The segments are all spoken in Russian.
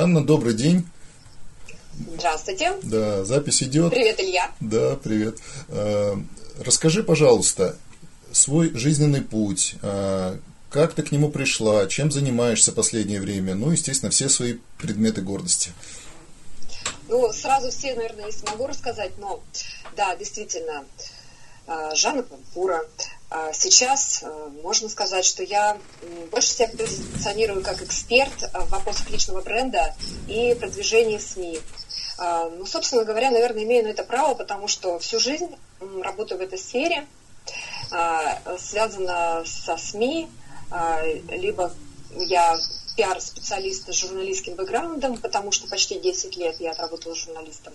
Жанна, добрый день. Здравствуйте. Да, запись идет. Привет, Илья. Да, привет. Расскажи, пожалуйста, свой жизненный путь, как ты к нему пришла, чем занимаешься в последнее время, ну, естественно, все свои предметы гордости. Ну, сразу все, наверное, не смогу рассказать, но, да, действительно, Жанна Пампура. Сейчас можно сказать, что я больше себя позиционирую как эксперт в вопросах личного бренда и продвижения в СМИ. Ну, собственно говоря, наверное, имею на это право, потому что всю жизнь работаю в этой сфере, связана со СМИ, либо я пиар-специалист с журналистским бэкграундом, потому что почти 10 лет я отработала журналистом.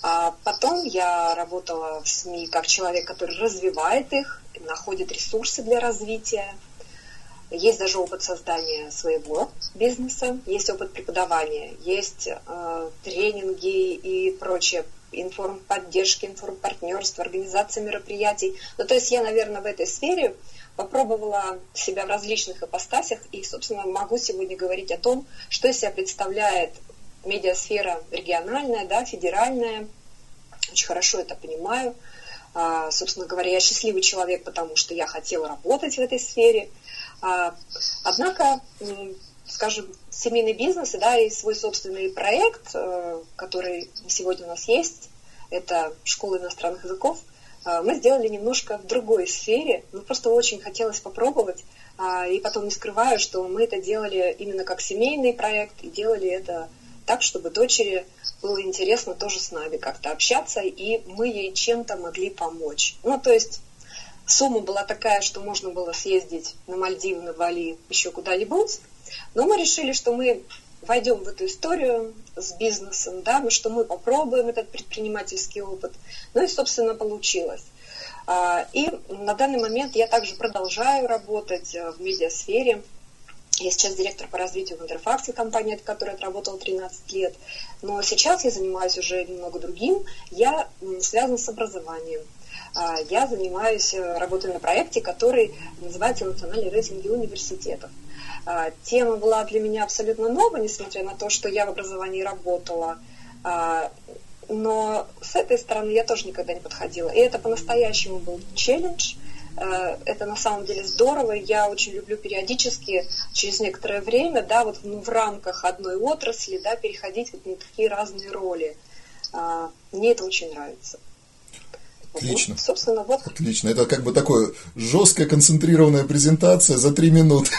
А потом я работала в СМИ как человек, который развивает их, находит ресурсы для развития. Есть даже опыт создания своего бизнеса, есть опыт преподавания, есть тренинги и прочее, информподдержки, информпартнерство, организация мероприятий. Ну, то есть я, наверное, в этой сфере попробовала себя в различных ипостасях и, собственно, могу сегодня говорить о том, что из себя представляет медиасфера региональная, да, федеральная, очень хорошо это понимаю. Собственно говоря, я счастливый человек, потому что я хотела работать в этой сфере. Однако, скажем, семейный бизнес, да, и свой собственный проект, который сегодня у нас есть, это школа иностранных языков, мы сделали немножко в другой сфере, но просто очень хотелось попробовать. И потом не скрываю, что мы это делали именно как семейный проект, и делали это так, чтобы дочери было интересно тоже с нами как-то общаться, и мы ей чем-то могли помочь. Ну, то есть сумма была такая, что можно было съездить на Мальдивы, на Бали, еще куда-нибудь, но мы решили, что мы войдем в эту историю с бизнесом, да, ну, что мы попробуем этот предпринимательский опыт, ну и, собственно, получилось. И на данный момент я также продолжаю работать в медиасфере. Я сейчас директор по развитию в Интерфаксе, компании, от которой отработала 13 лет. Но сейчас я занимаюсь уже немного другим. Я связана с образованием. Я занимаюсь, работаю на проекте, который называется «Национальный рейтинг университетов». Тема была для меня абсолютно новая, несмотря на то, что я в образовании работала. Но с этой стороны я тоже никогда не подходила. И это по-настоящему был челлендж. Это на самом деле здорово, я очень люблю периодически, через некоторое время, да, вот, ну, в рамках одной отрасли, да, переходить вот на такие разные роли. Мне это очень нравится. Отлично. Вот, собственно, вот. Отлично. Это как бы такое жесткая концентрированная презентация за 3 минуты.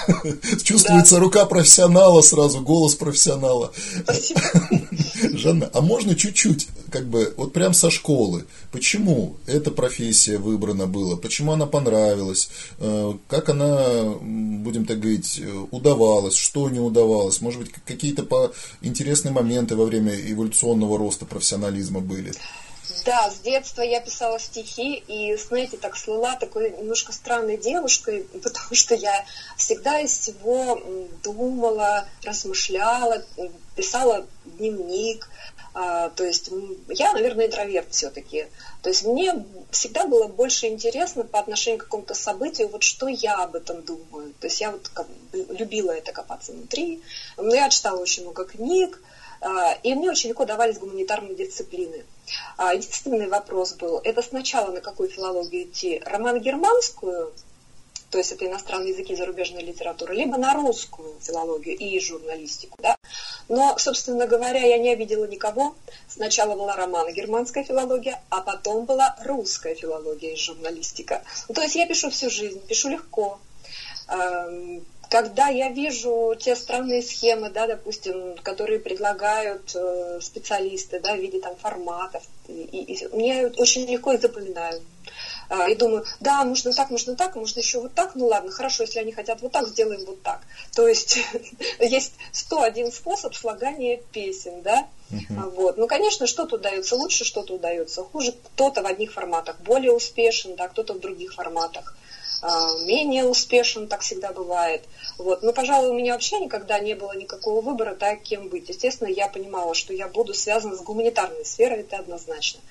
Чувствуется, да, рука профессионала сразу, голос профессионала. Спасибо. Жанна, а можно чуть-чуть, как бы, вот прям со школы, почему эта профессия выбрана была, почему она понравилась, как она, будем так говорить, удавалась, что не удавалось, может быть, какие-то интересные моменты во время эволюционного роста профессионализма были? Да, с детства я писала стихи и, знаете, так слыла такой немножко странной девушкой, потому что я всегда из всего думала, размышляла, писала дневник. То есть я, наверное, интроверт все-таки. То есть мне всегда было больше интересно по отношению к какому-то событию, вот что я об этом думаю. То есть я вот любила это копаться внутри. Но я читала очень много книг, и мне очень легко давались гуманитарные дисциплины. Единственный вопрос был, это сначала на какую филологию идти, роман-германскую, то есть это иностранные языки, зарубежная литература, либо на русскую филологию и журналистику, да? Но, собственно говоря, я не обидела никого. Сначала была роман-германская филология, а потом была русская филология и журналистика. Ну, то есть я пишу всю жизнь, пишу легко. Когда я вижу те странные схемы, да, допустим, которые предлагают специалисты, да, в виде там форматов, и мне очень легко их запоминаю. И думаю, да, можно так, можно еще вот так, ну ладно, хорошо, если они хотят вот так, сделаем вот так. То есть есть 101 способ слагания песен, да. Вот. Ну, конечно, что-то удается лучше, что-то удается хуже. Кто-то в одних форматах более успешен, да, кто-то в других форматах менее успешен, так всегда бывает. Вот. Но, пожалуй, у меня вообще никогда не было никакого выбора, да, кем быть. Естественно, я понимала, что я буду связана с гуманитарной сферой, это однозначно.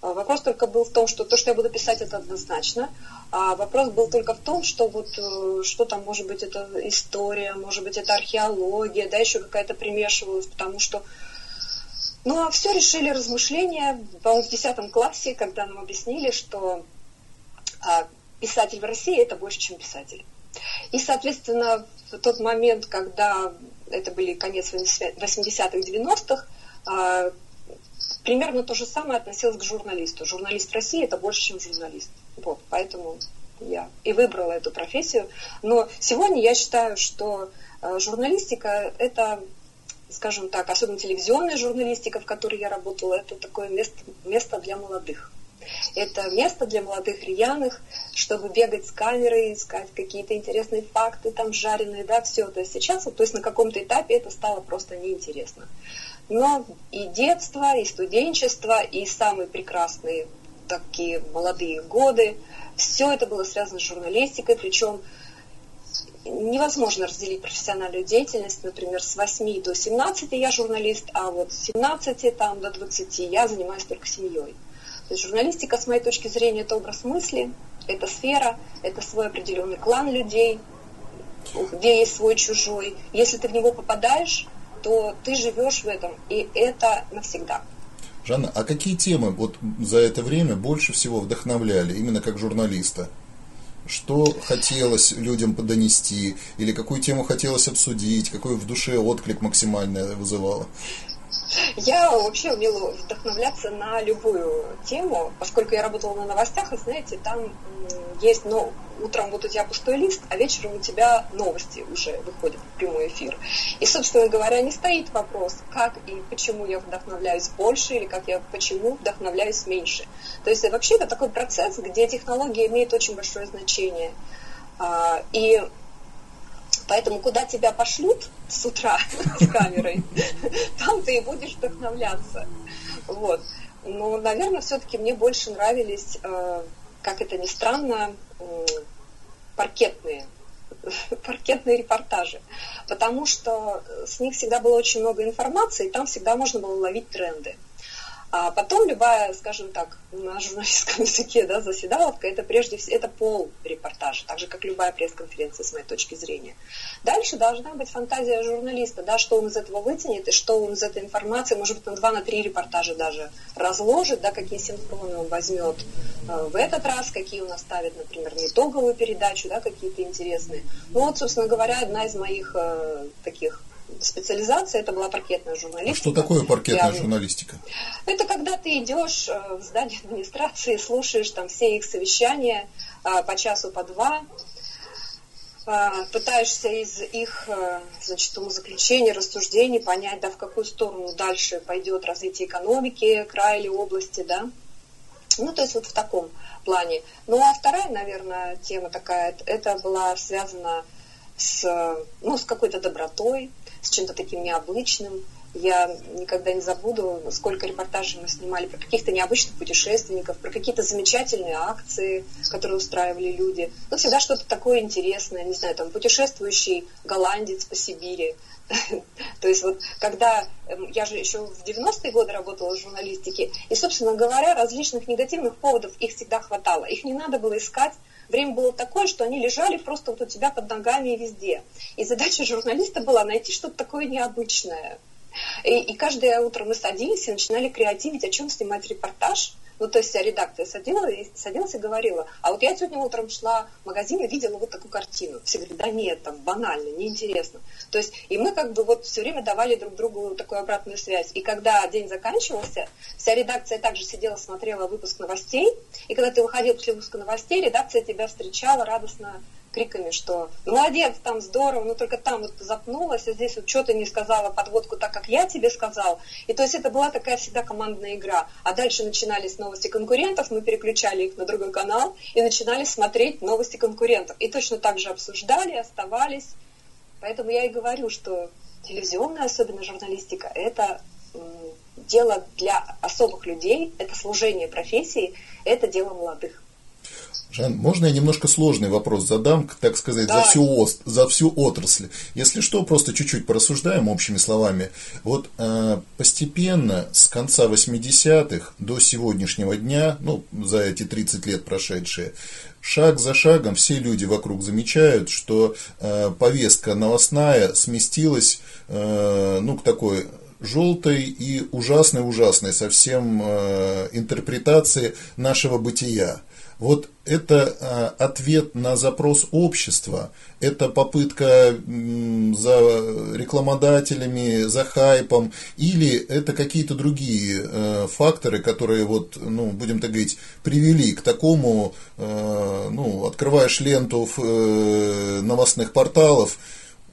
Вопрос только был в том, что то, что я буду писать, это однозначно. А вопрос был только в том, что вот что там, может быть, это история, может быть, это археология, да, еще какая-то примешивалась, потому что ну, а все решили размышления, по-моему, в 10 классе, когда нам объяснили, что писатель в России – это больше, чем писатель. И, соответственно, в тот момент, когда это были конец 80-х, 90-х, примерно то же самое относилось к журналисту. Журналист в России – это больше, чем журналист. Вот, поэтому я и выбрала эту профессию. Но сегодня я считаю, что журналистика – это, скажем так, особенно телевизионная журналистика, в которой я работала, это такое место для молодых. Это место для молодых рьяных, чтобы бегать с камерой, искать какие-то интересные факты, там жареные, да, все. То есть сейчас, то есть на каком-то этапе это стало просто неинтересно. Но и детство, и студенчество, и самые прекрасные такие молодые годы, все это было связано с журналистикой, причем невозможно разделить профессиональную деятельность, например, с 8 до 17 я журналист, а вот с 17 там, до 20 я занимаюсь только семьей. То есть журналистика, с моей точки зрения, это образ мысли, это сфера, это свой определенный клан людей, где есть свой чужой. Если ты в него попадаешь, то ты живешь в этом, и это навсегда. Жанна, а какие темы вот за это время больше всего вдохновляли, именно как журналиста? Что хотелось людям донести, или какую тему хотелось обсудить, какой в душе отклик максимально вызывало? Я вообще умела вдохновляться на любую тему, поскольку я работала на новостях, и, знаете, там есть, но утром вот у тебя пустой лист, а вечером у тебя новости уже выходят в прямой эфир. И, собственно говоря, не стоит вопрос, как и почему я вдохновляюсь больше, или как я почему вдохновляюсь меньше. То есть вообще это такой процесс, где технология имеет очень большое значение. И поэтому куда тебя пошлют с утра с камерой, там ты и будешь вдохновляться. Вот. Но, наверное, все-таки мне больше нравились, как это ни странно, паркетные репортажи. Потому что с них всегда было очень много информации, и там всегда можно было ловить тренды. А потом любая, скажем так, на журналистском языке, да, заседаловка, это прежде всего, это полрепортажа, так же, как любая пресс-конференция, с моей точки зрения. Дальше должна быть фантазия журналиста, да, что он из этого вытянет, и что он из этой информации, может быть, на 2-3 репортажа даже разложит, да, какие синхроны он возьмет в этот раз, какие он оставит, например, на итоговую передачу, да, какие-то интересные. Ну вот, собственно говоря, одна из моих таких специализация, это была паркетная журналистика. А что такое паркетная журналистика? Это когда ты идешь в здание администрации, слушаешь там все их совещания по часу, по два, пытаешься из их, значит, умозаключений, рассуждений понять, да, в какую сторону дальше пойдет развитие экономики края или области, да. Ну, то есть вот в таком плане. Ну, а вторая, наверное, тема такая, это была связана с какой-то добротой, с чем-то таким необычным. Я никогда не забуду, сколько репортажей мы снимали про каких-то необычных путешественников, про какие-то замечательные акции, которые устраивали люди. Ну, всегда что-то такое интересное, не знаю, там, путешествующий голландец по Сибири. То есть вот когда, я же еще в 90-е годы работала в журналистике, и, собственно говоря, различных негативных поводов их всегда хватало. Их не надо было искать. Время было такое, что они лежали просто вот у тебя под ногами и везде. И задача журналиста была найти что-то такое необычное. И каждое утро мы садились и начинали креативить, о чем снимать репортаж. Ну, то есть вся редакция садилась и говорила, а вот я сегодня утром шла в магазин и видела вот такую картину. Все говорят, да нет, там банально, неинтересно. То есть и мы как бы вот все время давали друг другу такую обратную связь. И когда день заканчивался, вся редакция также сидела, смотрела выпуск новостей. И когда ты выходил после выпуска новостей, редакция тебя встречала радостно криками, что молодец, там здорово, но только там вот запнулась, а здесь вот что-то не сказала подводку так, как я тебе сказал. И то есть это была такая всегда командная игра. А дальше начинались новости конкурентов, мы переключали их на другой канал и начинали смотреть новости конкурентов. И точно так же обсуждали, оставались. Поэтому я и говорю, что телевизионная, особенно журналистика, это дело для особых людей, это служение профессии, это дело молодых. Жан, можно я немножко сложный вопрос задам, так сказать, да. за всю отрасль? Если что, просто чуть-чуть порассуждаем общими словами. Вот постепенно с конца 80-х до сегодняшнего дня, ну, за эти 30 лет прошедшие, шаг за шагом все люди вокруг замечают, что повестка новостная сместилась, к такой... желтой и ужасной совсем интерпретации нашего бытия. Вот это ответ на запрос общества, это попытка за рекламодателями, за хайпом, или это какие-то другие факторы, которые, будем так говорить, привели к такому, открываешь ленту новостных порталов,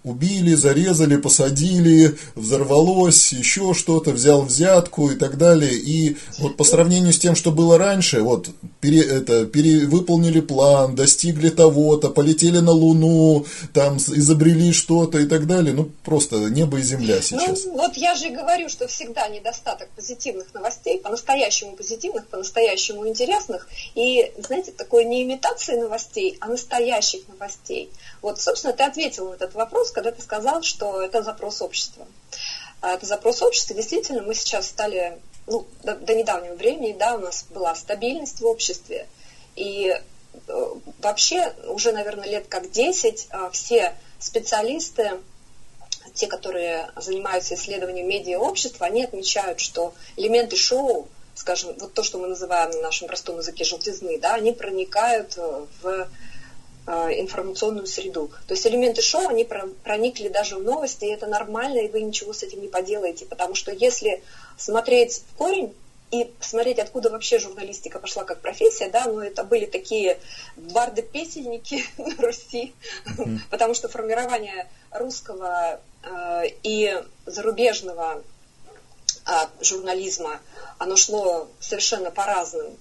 убили, зарезали, посадили, взорвалось, еще что-то, взял взятку и так далее. И вот по сравнению с тем, что было раньше, выполнили план, достигли того-то, полетели на Луну, там изобрели что-то и так далее. Просто небо и земля сейчас. Я же и говорю, что всегда недостаток позитивных новостей, по-настоящему позитивных, по-настоящему интересных. И, знаете, такой не имитации новостей, а настоящих новостей. Собственно, ты ответил на этот вопрос, когда ты сказал, что это запрос общества. Это запрос общества, действительно, мы сейчас стали, до недавнего времени, у нас была стабильность в обществе, и вообще уже, наверное, лет как 10 все специалисты, те, которые занимаются исследованием медиа-общества, они отмечают, что элементы шоу, скажем, то, что мы называем на нашем простом языке желтизны, они проникают в информационную среду. То есть элементы шоу, они проникли даже в новости, и это нормально, и вы ничего с этим не поделаете, потому что если смотреть в корень и смотреть, откуда вообще журналистика пошла как профессия, это были такие барды-песенники на Руси, потому что формирование русского и зарубежного журнализма, оно шло совершенно по-разному,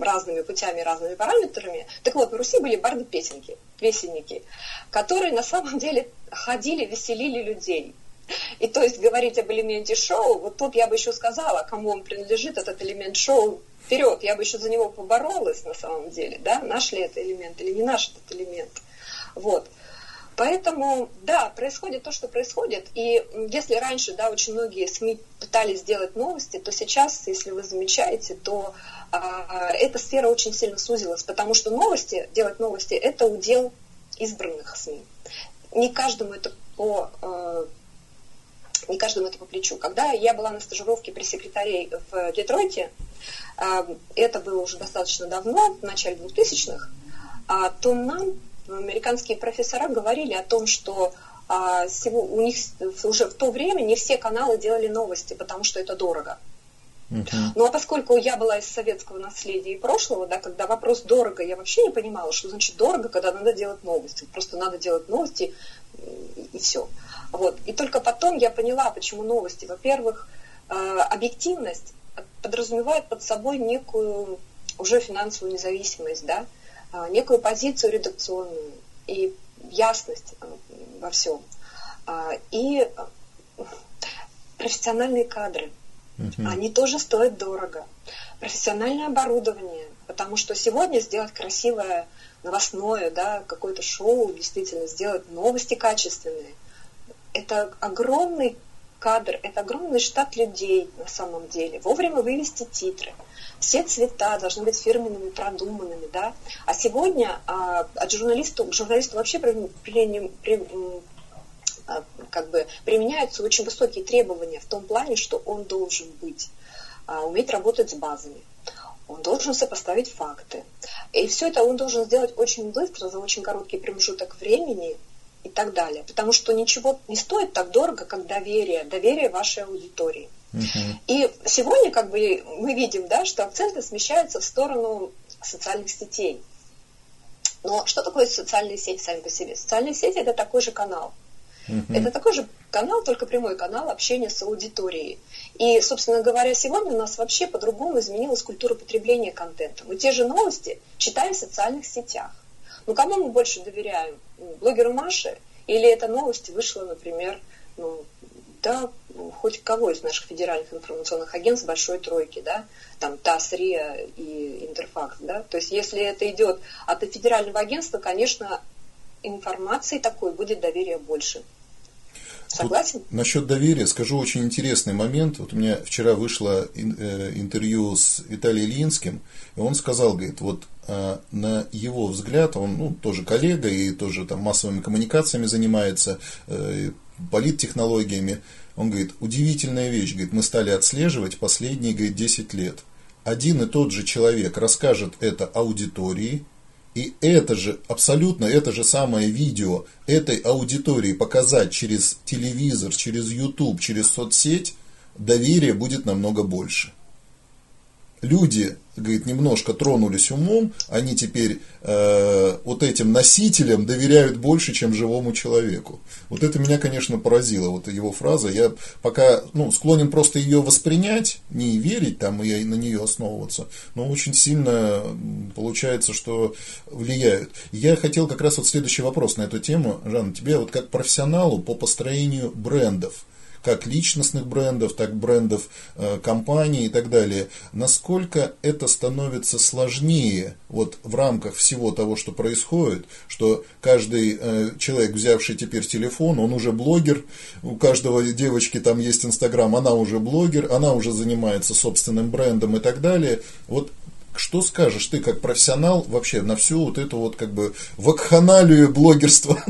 разными путями, разными параметрами. Так вот, на Руси были барды-песенники, которые на самом деле ходили, веселили людей. И то есть говорить об элементе шоу, тут я бы еще сказала, кому он принадлежит, этот элемент шоу, вперед, я бы еще за него поборолась на самом деле, наш ли это элемент или не наш этот элемент. Поэтому, происходит то, что происходит, и если раньше, очень многие СМИ пытались сделать новости, то сейчас, если вы замечаете, то эта сфера очень сильно сузилась, потому что делать новости, это удел избранных СМИ. Не каждому это по плечу. Когда я была на стажировке пресс-секретарей в Детройте, это было уже достаточно давно, в начале 2000-х, то нам американские профессора говорили о том, что у них уже в то время не все каналы делали новости, потому что это дорого. Uh-huh. Поскольку я была из советского наследия и прошлого, когда вопрос дорого, я вообще не понимала, что значит дорого, когда надо делать новости. Просто надо делать новости и все. И только потом я поняла, почему новости. Во-первых, объективность подразумевает под собой некую уже финансовую независимость, некую позицию редакционную и ясность во всем. И профессиональные кадры, они тоже стоят дорого. Профессиональное оборудование, потому что сегодня сделать красивое новостное, какое-то шоу, действительно сделать новости качественные, это огромный кадр, это огромный штат людей на самом деле. Вовремя вывести титры. Все цвета должны быть фирменными, продуманными, А сегодня к журналисту вообще применяются очень высокие требования в том плане, что он должен быть, уметь работать с базами, он должен сопоставить факты. И все это он должен сделать очень быстро, за очень короткий промежуток времени и так далее. Потому что ничего не стоит так дорого, как доверие вашей аудитории. И сегодня мы видим, что акценты смещаются в сторону социальных сетей. Но что такое социальные сети сами по себе? Социальные сети – это такой же канал. Это такой же канал, только прямой канал общения с аудиторией. И, собственно говоря, сегодня у нас вообще по-другому изменилась культура потребления контента. Мы те же новости читаем в социальных сетях. Кому мы больше доверяем? Блогеру Маше? Или эта новость вышла, например, да, хоть кого из наших федеральных информационных агентств большой тройки, да, там ТАСС, РИА и Интерфакс, да, то есть если это идет от федерального агентства, конечно, информации такой будет доверия больше. Согласен? Вот насчет доверия скажу очень интересный момент. Вот у меня вчера вышло интервью с Виталием Ильинским, и он сказал, говорит, вот на его взгляд, он тоже коллега и тоже там массовыми коммуникациями занимается, политтехнологиями, он говорит, удивительная вещь, говорит, мы стали отслеживать последние, говорит, 10 лет. Один и тот же человек расскажет это аудитории, и это же, абсолютно это же самое видео этой аудитории показать через телевизор, через YouTube, через соцсеть, доверие будет намного больше. Люди, говорит, немножко тронулись умом, они теперь вот этим носителям доверяют больше, чем живому человеку. Вот это меня, конечно, поразило, вот его фраза. Я пока склонен просто ее воспринять, не верить там и на нее основываться, но очень сильно получается, что влияют. Я хотел как раз вот следующий вопрос на эту тему. Жанна, тебе вот как профессионалу по построению брендов, как личностных брендов, так брендов компаний и так далее. Насколько это становится сложнее вот в рамках всего того, что происходит, что каждый человек, взявший теперь телефон, он уже блогер, у каждого девочки там есть Инстаграм, она уже блогер, она уже занимается собственным брендом и так далее. Вот что скажешь ты как профессионал вообще на всю вот эту вот как бы вакханалию блогерства?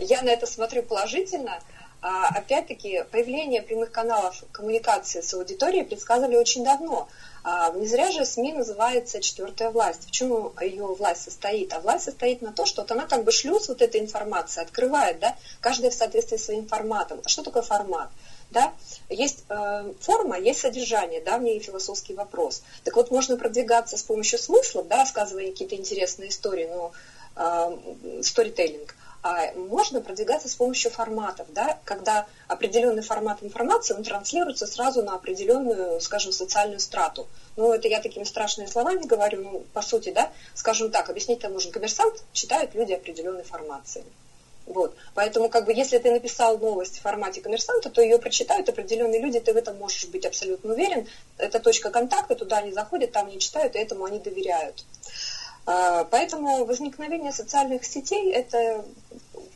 Я на это смотрю положительно. Опять-таки, появление прямых каналов коммуникации с аудиторией предсказывали очень давно. Не зря же СМИ называется «четвертая власть». В чем ее власть состоит? А власть состоит на том, что вот она как бы шлюз вот этой информации открывает, да, каждая в соответствии с своим форматом. А что такое формат? Да? Есть форма, есть содержание, давний философский вопрос. Так вот, можно продвигаться с помощью смысла, да, рассказывая какие-то интересные истории, но сторителлинг. А можно продвигаться с помощью форматов, да, когда определенный формат информации, он транслируется сразу на определенную, скажем, социальную страту. Ну, это я такими страшными словами говорю, по сути, да, скажем так, объяснить-то можно. Коммерсант читают люди определенной формации. Вот. Поэтому, как бы, если ты написал новость в формате коммерсанта, то ее прочитают определенные люди, ты в этом можешь быть абсолютно уверен. Это точка контакта, туда они заходят, там они читают, и этому они доверяют. Поэтому возникновение социальных сетей, это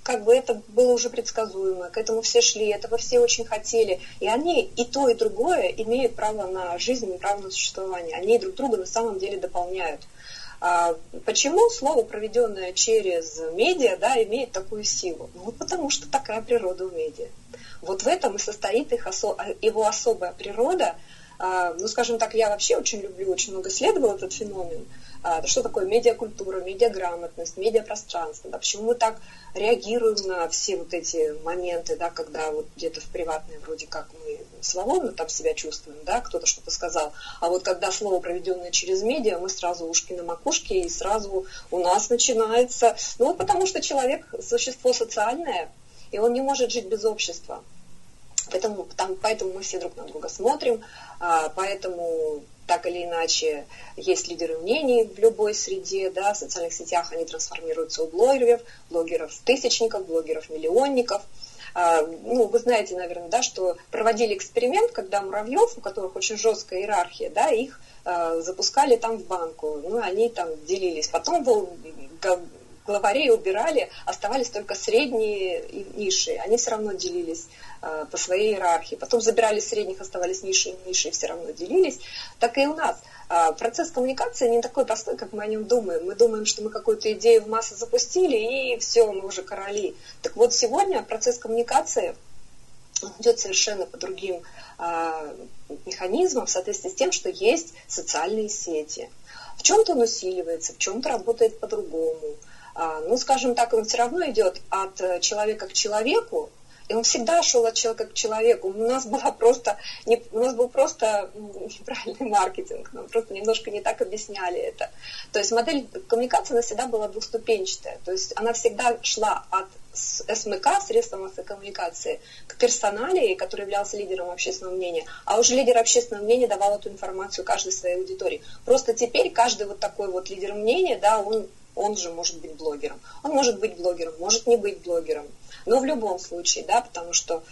как бы это было уже предсказуемо, к этому все шли, этого все очень хотели. И они и то, и другое имеют право на жизнь и право на существование. Они друг друга на самом деле дополняют. Почему слово, проведенное через медиа, да, имеет такую силу? Ну, потому что такая природа у медиа. Вот в этом и состоит его особая природа. Ну, скажем так, я вообще очень люблю, очень много исследовала этот феномен. Что такое медиакультура, медиаграмотность, медиапространство, да, почему мы так реагируем на все вот эти моменты, да, когда вот где-то в приватной вроде как мы свободно там себя чувствуем, да, кто-то что-то сказал, а вот когда слово, проведенное через медиа, мы сразу ушки на макушке, и сразу у нас начинается, вот потому что человек существо социальное, и он не может жить без общества. Поэтому мы все друг на друга смотрим, поэтому так или иначе есть лидеры мнений в любой среде, да, в социальных сетях они трансформируются у блогеров, блогеров-тысячников, блогеров-миллионников. Вы знаете, наверное, да, что проводили эксперимент, когда муравьев, у которых очень жесткая иерархия, да, их запускали там в банку, они там делились, потом был... Главарей убирали, оставались только средние и низшие. Они все равно делились по своей иерархии. Потом забирали средних, оставались низшие и низшие, все равно делились. Так и у нас. Процесс коммуникации не такой простой, как мы о нем думаем. Мы думаем, что мы какую-то идею в массы запустили, и все, мы уже короли. Так вот, сегодня процесс коммуникации идет совершенно по другим механизмам, в соответствии с тем, что есть социальные сети. В чем-то он усиливается, в чем-то работает по-другому. Скажем так, он все равно идет от человека к человеку, и он всегда шел от человека к человеку. У нас был просто неправильный маркетинг, нам просто немножко не так объясняли это. То есть модель коммуникации, она всегда была двухступенчатая, то есть она всегда шла от СМК, средства массовой коммуникации, к персоналии, который являлся лидером общественного мнения, а уже лидер общественного мнения давал эту информацию каждой своей аудитории. Просто теперь каждый вот такой вот лидер мнения, да, он он же может быть блогером. Он может быть блогером, может не быть блогером. Но в любом случае, да, потому что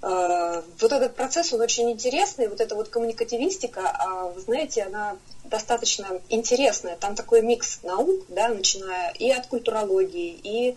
вот этот процесс, он очень интересный, вот эта вот коммуникативистика, вы знаете, она достаточно интересная, там такой микс наук, да, начиная и от культурологии, и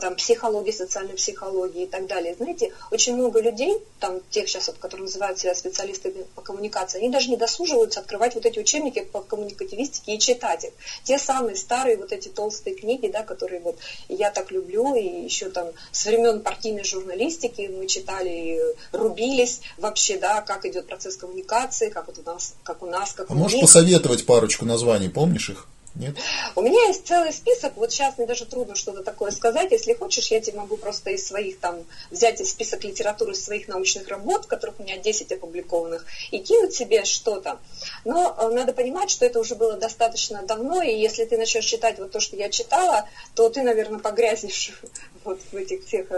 там психологии, социальной психологии и так далее. Знаете, очень много людей, там тех сейчас, вот, которые называют себя специалистами по коммуникации, они даже не досуживаются открывать вот эти учебники по коммуникативистике и читать их. Те самые старые вот эти толстые книги, да, которые вот я так люблю, и еще там с времен партийной журналистики мы читали и рубились вообще, да, как идет процесс коммуникации, как вот у нас, как у нас, как у них. А можешь посоветовать парочку названий, помнишь их? Нет? У меня есть целый список, вот сейчас мне даже трудно что-то такое сказать, если хочешь, я тебе могу просто из своих там, взять список литературы из своих научных работ, в которых у меня 10 опубликованных, и кинуть себе что-то, но надо понимать, что это уже было достаточно давно, и если ты начнешь читать вот то, что я читала, то ты, наверное, погрязнешь вот в этих всех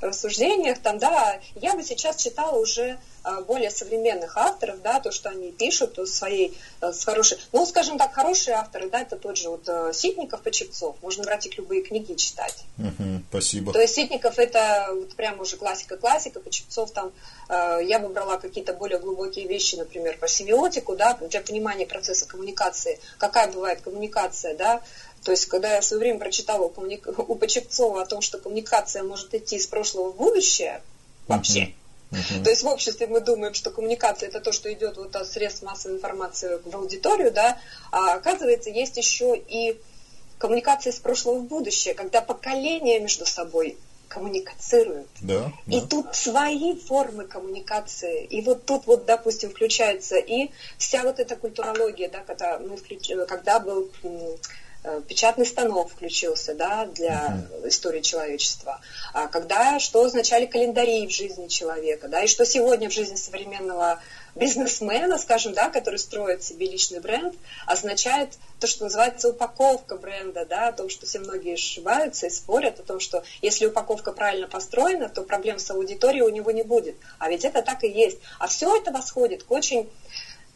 рассуждениях, там, да, я бы сейчас читала уже более современных авторов, да, то, что они пишут, то своей, с хорошей, ну, скажем так, хорошие авторы, да, это тот же вот Ситников, Почепцов, можно брать их любые книги и читать. Угу, спасибо. То есть Ситников это вот прям уже классика, Почепцов там, я бы брала какие-то более глубокие вещи, например, по семиотику, да, для понимания процесса коммуникации, какая бывает коммуникация, да. То есть, когда я в свое время прочитала у Почепцова о том, что коммуникация может идти из прошлого в будущее, вообще. Uh-huh. То есть в обществе мы думаем, что коммуникация это то, что идет вот от средств массовой информации в аудиторию, да, а оказывается, есть еще и коммуникация из прошлого в будущее, когда поколения между собой коммуницируют. Да, да. И тут свои формы коммуникации. И вот тут, вот, допустим, включается и вся вот эта культурология, да, когда, когда был печатный станок включился, да, для истории человечества, когда, что означали календари в жизни человека, да, и что сегодня в жизни современного бизнесмена, скажем, да, который строит себе личный бренд, означает то, что называется упаковка бренда, да, о том, что все многие ошибаются и спорят о том, что если упаковка правильно построена, то проблем с аудиторией у него не будет, а ведь это так и есть, а все это восходит к очень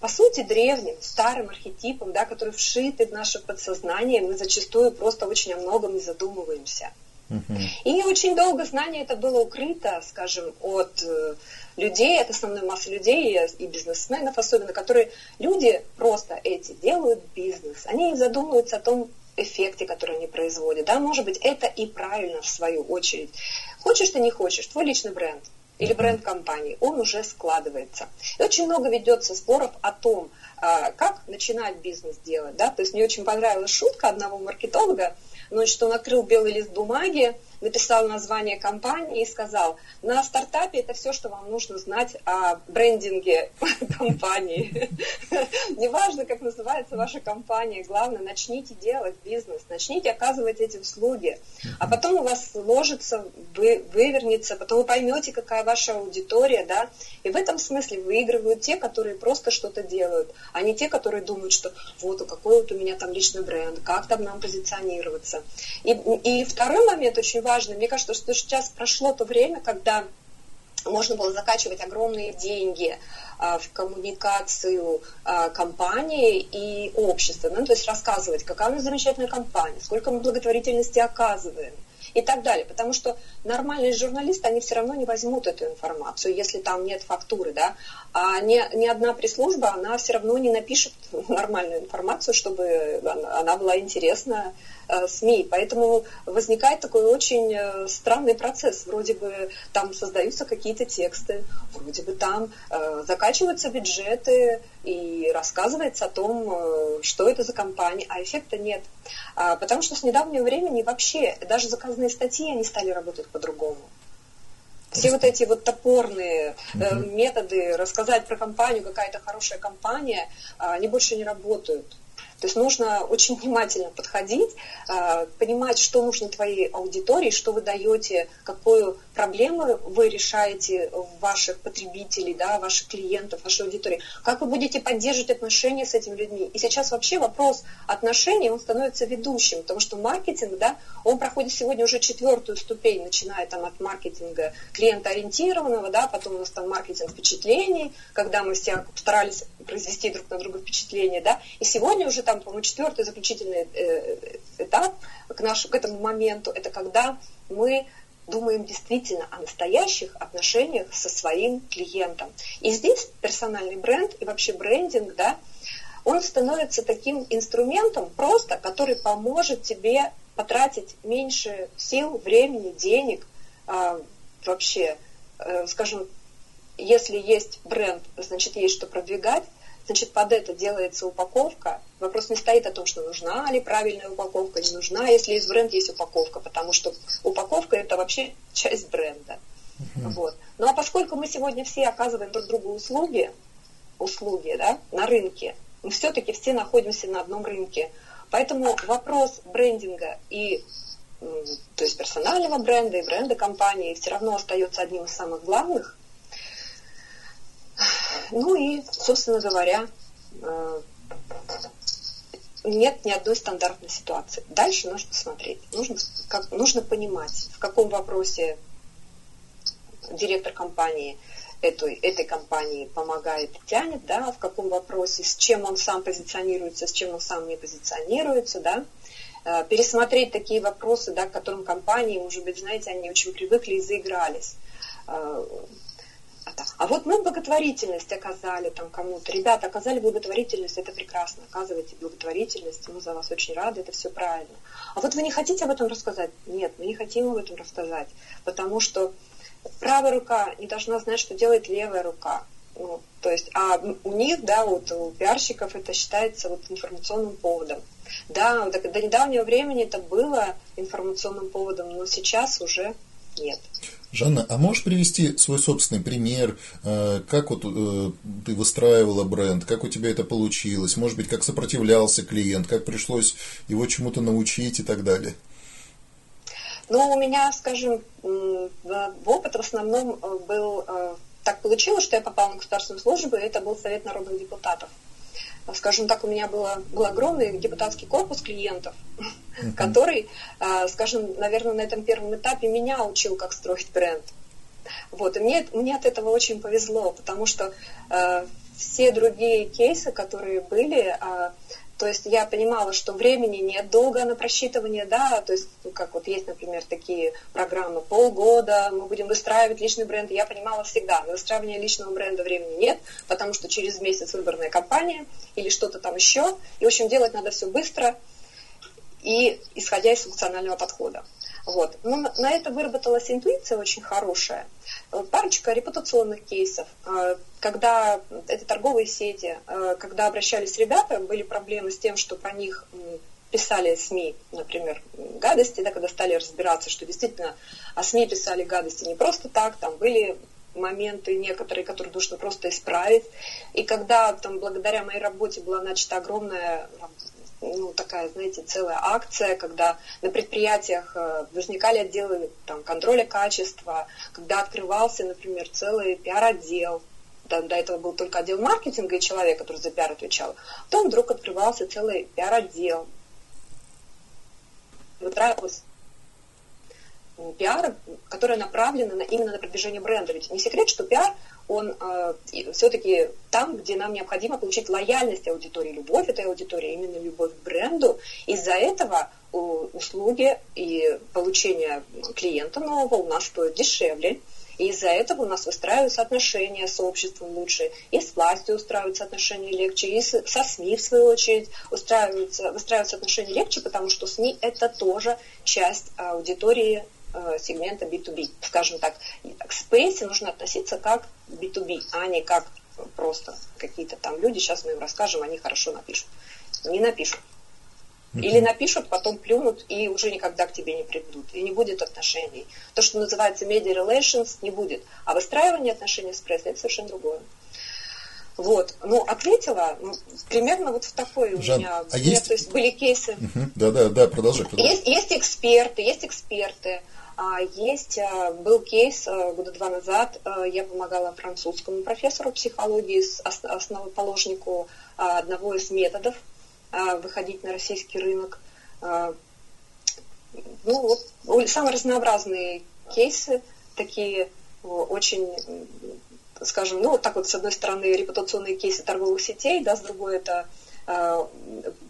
по сути, древним, старым архетипом, да, который вшиты в наше подсознание, мы зачастую просто очень о многом не задумываемся. Uh-huh. И очень долго знание это было укрыто, скажем, от людей, от основной массы людей и бизнесменов особенно, которые люди просто эти делают бизнес, они не задумываются о том эффекте, который они производят. Да, может быть, это и правильно в свою очередь. Хочешь ты, не хочешь, твой личный бренд или бренд компании, он уже складывается. И очень много ведется споров о том, как начинать бизнес делать. Да? То есть мне очень понравилась шутка одного маркетолога, значит, он открыл белый лист бумаги, написал название компании и сказал, на стартапе это все, что вам нужно знать о брендинге компании. Неважно, как называется ваша компания, главное, начните делать бизнес, начните оказывать эти услуги, а потом у вас сложится, вывернется, потом вы поймете, какая ваша аудитория, да, и в этом смысле выигрывают те, которые просто что-то делают, а не те, которые думают, что вот какой вот у меня там личный бренд, как там нам позиционироваться. И второй момент очень важный. Мне кажется, что сейчас прошло то время, когда можно было закачивать огромные деньги в коммуникацию компании и общества. Ну, то есть рассказывать, какая у нас замечательная компания, сколько мы благотворительности оказываем и так далее. Потому что нормальные журналисты, они все равно не возьмут эту информацию, если там нет фактуры, да. А ни одна пресс-служба, она все равно не напишет нормальную информацию, чтобы она была интересна СМИ. Поэтому возникает такой очень странный процесс. Вроде бы там создаются какие-то тексты, вроде бы там закачиваются бюджеты и рассказывается о том, что это за компания, а эффекта нет. Потому что с недавнего времени вообще даже заказные статьи, они стали работать по-другому. Все вот эти вот топорные методы рассказать про компанию, какая-то хорошая компания, они больше не работают. То есть нужно очень внимательно подходить, понимать, что нужно твоей аудитории, что вы даете, какую проблему вы решаете ваших потребителей, да, ваших клиентов, вашей аудитории, как вы будете поддерживать отношения с этими людьми. И сейчас вообще вопрос отношений, он становится ведущим, потому что маркетинг, да, он проходит сегодня уже 4-ю ступень, начиная там от маркетинга клиентоориентированного, да, потом у нас там маркетинг впечатлений, когда мы все старались произвести друг на друга впечатление, да, и сегодня уже там, по-моему, 4-й заключительный этап к этому моменту, это когда мы думаем действительно о настоящих отношениях со своим клиентом. И здесь персональный бренд и вообще брендинг, да, он становится таким инструментом просто, который поможет тебе потратить меньше сил, времени, денег. Вообще, скажем, если есть бренд, значит, есть что продвигать, значит, под это делается упаковка. Вопрос не стоит о том, что нужна ли правильная упаковка, не нужна. Если есть бренд, есть упаковка, потому что упаковка – это вообще часть бренда. Вот. Ну, а поскольку мы сегодня все оказываем друг другу услуги, да, на рынке, мы все-таки все находимся на одном рынке. Поэтому вопрос брендинга и, то есть, персонального бренда и бренда компании все равно остается одним из самых главных. Ну и, собственно говоря, нет ни одной стандартной ситуации. Дальше нужно смотреть, нужно понимать, в каком вопросе директор компании этой компании помогает и тянет, да, в каком вопросе, с чем он сам позиционируется, с чем он сам не позиционируется, да, пересмотреть такие вопросы, да, к которым компании, может быть, знаете, они очень привыкли и заигрались. А вот мы благотворительность оказали там кому-то. Ребята, оказали благотворительность, это прекрасно. Оказывайте благотворительность, мы за вас очень рады, это все правильно. А вот вы не хотите об этом рассказать? Нет, мы не хотим об этом рассказать, потому что правая рука не должна знать, что делает левая рука. Ну, то есть, а у них, да, вот у пиарщиков это считается вот информационным поводом. Да, до недавнего времени это было информационным поводом, но сейчас уже нет. Жанна, а можешь привести свой собственный пример, как вот ты выстраивала бренд, как у тебя это получилось, может быть, как сопротивлялся клиент, как пришлось его чему-то научить и так далее? Ну, у меня, скажем, опыт в основном был... Так получилось, что я попала на государственную службу, и это был Совет народных депутатов. Скажем так, у меня был огромный депутатский корпус клиентов, который, скажем, наверное, на этом первом этапе меня учил, как строить бренд. Вот. И мне от этого очень повезло, потому что все другие кейсы, которые были, то есть я понимала, что времени нет, долго на просчитывание, да, то есть как вот есть, например, такие программы полгода, мы будем выстраивать личный бренд, я понимала всегда, на выстраивание личного бренда времени нет, потому что через месяц выборная кампания или что-то там еще, и в общем делать надо все быстро и исходя из функционального подхода. Вот. Но на это выработалась интуиция очень хорошая. Парочка репутационных кейсов, когда это торговые сети, когда обращались ребята, были проблемы с тем, что про них писали СМИ, например, гадости, да, когда стали разбираться, что действительно о СМИ писали гадости не просто так, там были моменты некоторые, которые нужно просто исправить. И когда там, благодаря моей работе была начата огромная, ну, такая, знаете, целая акция, когда на предприятиях возникали отделы там, контроля качества, когда открывался, например, целый пиар-отдел. До этого был только отдел маркетинга и человек, который за пиар отвечал. Потом вдруг открывался целый пиар-отдел. Вытравилось пиара, которая направлена именно на продвижение бренда. Ведь не секрет, что пиар, он все-таки там, где нам необходимо получить лояльность аудитории, любовь этой аудитории, именно любовь к бренду. Из-за этого услуги и получение клиента нового у нас стоят дешевле. И из-за этого у нас выстраиваются отношения с обществом лучше, и с властью устраиваются отношения легче, и со СМИ, в свою очередь, выстраиваются отношения легче, потому что СМИ – это тоже часть аудитории сегмента B2B. Скажем так, к прессе нужно относиться как к B2B, а не как просто какие-то там люди, сейчас мы им расскажем, они хорошо напишут. Не напишут. Или напишут, потом плюнут, и уже никогда к тебе не придут. И не будет отношений. То, что называется media relations, не будет. А выстраивание отношений с прессой – это совершенно другое. Вот. Ну, ответила примерно вот в такой Жан, у меня, то есть были кейсы. Да, продолжай. Есть эксперты. Был кейс года два назад, я помогала французскому профессору психологии, основоположнику одного из методов выходить на российский рынок. Ну, вот самые разнообразные кейсы, такие очень, скажем, ну, вот так вот, с одной стороны, репутационные кейсы торговых сетей, да, с другой это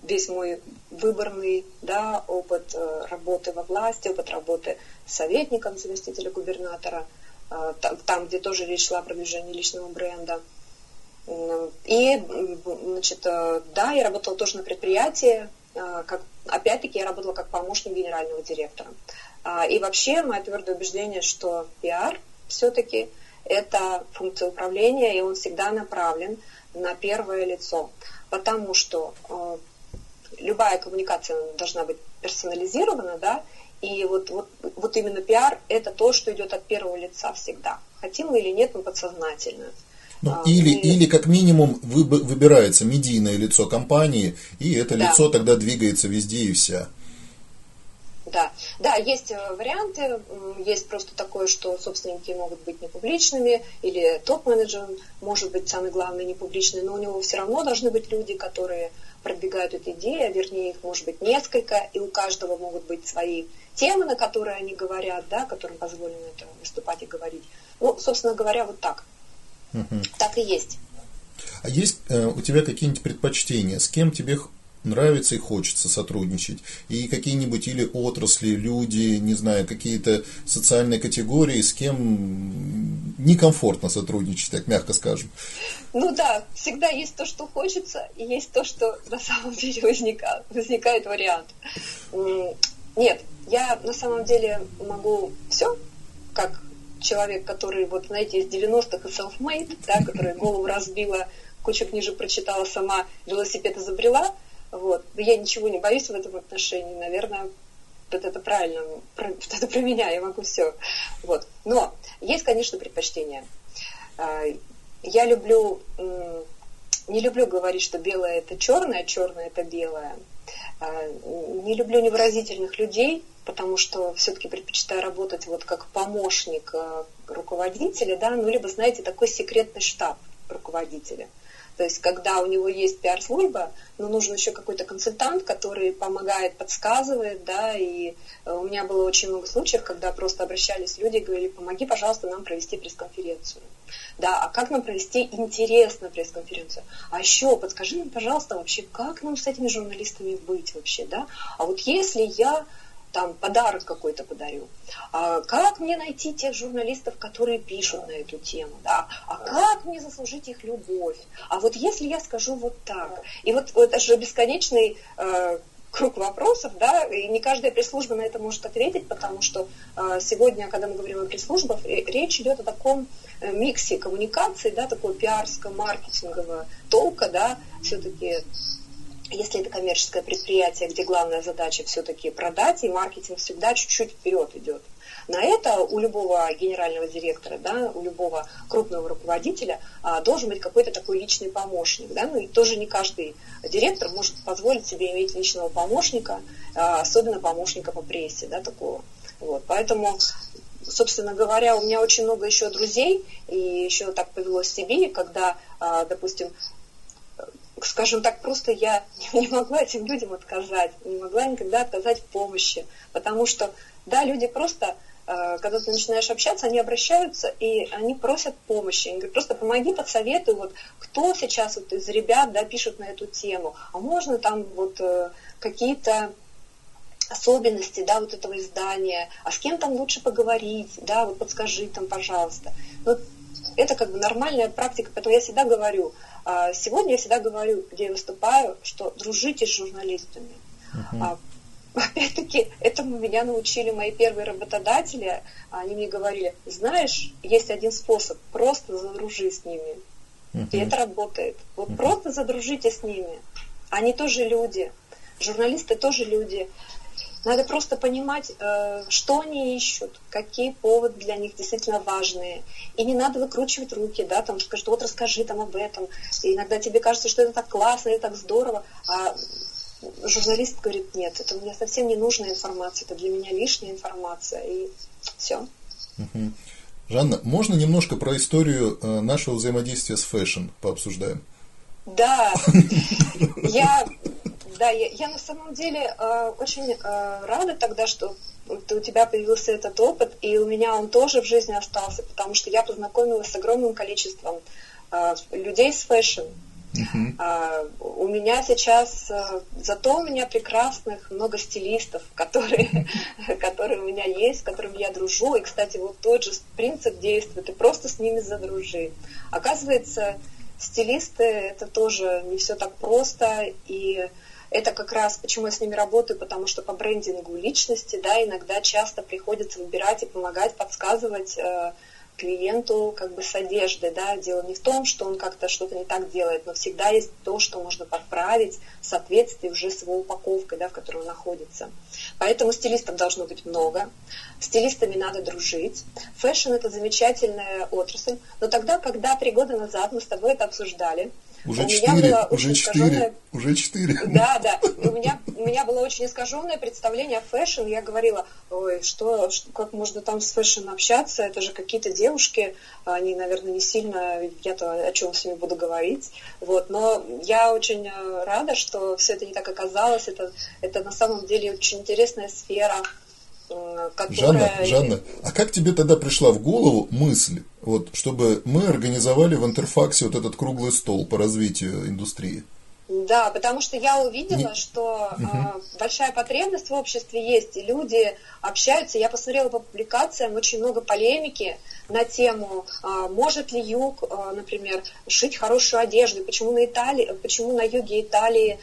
весь мой выборный, да, опыт работы во власти, опыт работы советником заместителя губернатора, там, где тоже речь шла о продвижении личного бренда. И, значит, да, я работала тоже на предприятии, опять-таки я работала как помощник генерального директора. И вообще мое твердое убеждение, что пиар все-таки это функция управления, и он всегда направлен на первое лицо, потому что любая коммуникация должна быть персонализирована, да, и вот именно пиар – это то, что идет от первого лица всегда. Хотим мы или нет, мы подсознательно. Ну, или как минимум выбирается медийное лицо компании, и это лицо тогда двигается везде и вся. Да, да, есть варианты, есть просто такое, что собственники могут быть непубличными, или топ-менеджер может быть самый главный непубличный, но у него все равно должны быть люди, которые продвигают эту идею, а вернее их может быть несколько, и у каждого могут быть свои темы, на которые они говорят, да, которым позволено это выступать и говорить. Ну, собственно говоря, вот так. Угу. Так и есть. А есть у тебя какие-нибудь предпочтения, с кем тебе нравится и хочется сотрудничать? И какие-нибудь или отрасли, люди, не знаю, какие-то социальные категории, с кем некомфортно сотрудничать, так мягко скажем? Ну да, всегда есть то, что хочется, и есть то, что на самом деле возникает вариант. Нет, я на самом деле могу все, как человек, который, вот знаете, из 90-х и self-made, да, который голову разбила, кучу книжек прочитала сама, велосипед изобрела. Вот. Я ничего не боюсь в этом отношении, наверное, вот это правильно, это про меня, я могу все. Вот. Но есть, конечно, предпочтения. Я не люблю говорить, что белое это черное это белое. Не люблю невыразительных людей, потому что все-таки предпочитаю работать вот как помощник руководителя, да, ну либо, знаете, такой секретный штаб руководителя. То есть, когда у него есть пиар-служба, но нужен еще какой-то консультант, который помогает, подсказывает, да, и у меня было очень много случаев, когда просто обращались люди и говорили: помоги, пожалуйста, нам провести пресс-конференцию. Да, а как нам провести интересно пресс-конференцию? А еще подскажи нам, пожалуйста, вообще, как нам с этими журналистами быть вообще, да? А вот если я там подарок какой-то подарю, а как мне найти тех журналистов, которые пишут на эту тему, да? А как мне заслужить их любовь, а вот если я скажу вот так, и вот это же бесконечный круг вопросов, да, и не каждая пресс-служба на это может ответить, потому что сегодня, когда мы говорим о пресс-службах, речь идет о таком миксе коммуникаций, да, такого пиарско-маркетингового толка, да, все-таки. Если это коммерческое предприятие, где главная задача все-таки продать, и маркетинг всегда чуть-чуть вперед идет. На это у любого генерального директора, да, у любого крупного руководителя должен быть какой-то такой личный помощник. Да? Ну и тоже не каждый директор может позволить себе иметь личного помощника, особенно помощника по прессе, да, такого. Вот. Поэтому, собственно говоря, у меня очень много еще друзей, и еще так повелось в Сибири, когда, допустим, скажем так, просто я не могла этим людям отказать, не могла никогда отказать в помощи, потому что, да, люди просто, когда ты начинаешь общаться, они обращаются и они просят помощи, они говорят: просто помоги, подсоветуй, вот кто сейчас вот из ребят, да, пишет на эту тему, а можно там вот какие-то особенности, да, вот этого издания, а с кем там лучше поговорить, да, вот подскажи там, пожалуйста. Вот это как бы нормальная практика, поэтому я всегда говорю, сегодня я всегда говорю, где я выступаю, что дружите с журналистами. Uh-huh. Опять-таки, этому меня научили мои первые работодатели. Они мне говорили: знаешь, есть один способ, просто задружи с ними. Uh-huh. И это работает. Вот uh-huh. Просто задружите с ними. Они тоже люди. Журналисты тоже люди. Надо просто понимать, что они ищут, какие поводы для них действительно важные. И не надо выкручивать руки, да, там скажут: вот расскажи там об этом. И иногда тебе кажется, что это так классно, это так здорово. А журналист говорит: нет, это мне совсем не нужная информация, это для меня лишняя информация. И все. Угу. Жанна, можно немножко про историю нашего взаимодействия с фэшн пообсуждаем? Да, я на самом деле очень рада тогда, что у тебя появился этот опыт, и у меня он тоже в жизни остался, потому что я познакомилась с огромным количеством людей с фэшн. Uh-huh. У меня сейчас, зато у меня прекрасных много стилистов, которые у меня есть, с которыми я дружу. И, кстати, вот тот же принцип действует, и просто с ними задружи. Оказывается, стилисты — это тоже не все так просто, и это как раз почему я с ними работаю, потому что по брендингу личности, да, иногда часто приходится выбирать и помогать, подсказывать клиенту как бы с одеждой, да, дело не в том, что он как-то что-то не так делает, но всегда есть то, что можно подправить в соответствии уже с его упаковкой, да, в которой он находится. Поэтому стилистов должно быть много, стилистами надо дружить. Фэшн — это замечательная отрасль, но тогда, когда 3 года назад мы с тобой это обсуждали, Уже четыре. Да. У меня было очень искаженное представление о фэшн. Я говорила, ой, как можно там с фэшн общаться? Это же какие-то девушки, они, наверное, не сильно, я-то о чем с ними буду говорить. Вот. Но я очень рада, что все это не так оказалось. Это на самом деле очень интересная сфера. Жанна, а как тебе тогда пришла в голову мысль, вот, чтобы мы организовали в Интерфаксе вот этот круглый стол по развитию индустрии? Да, потому что я увидела, что большая потребность в обществе есть, и люди общаются. Я посмотрела по публикациям, очень много полемики на тему, может ли юг, например, шить хорошую одежду, почему на юге Италии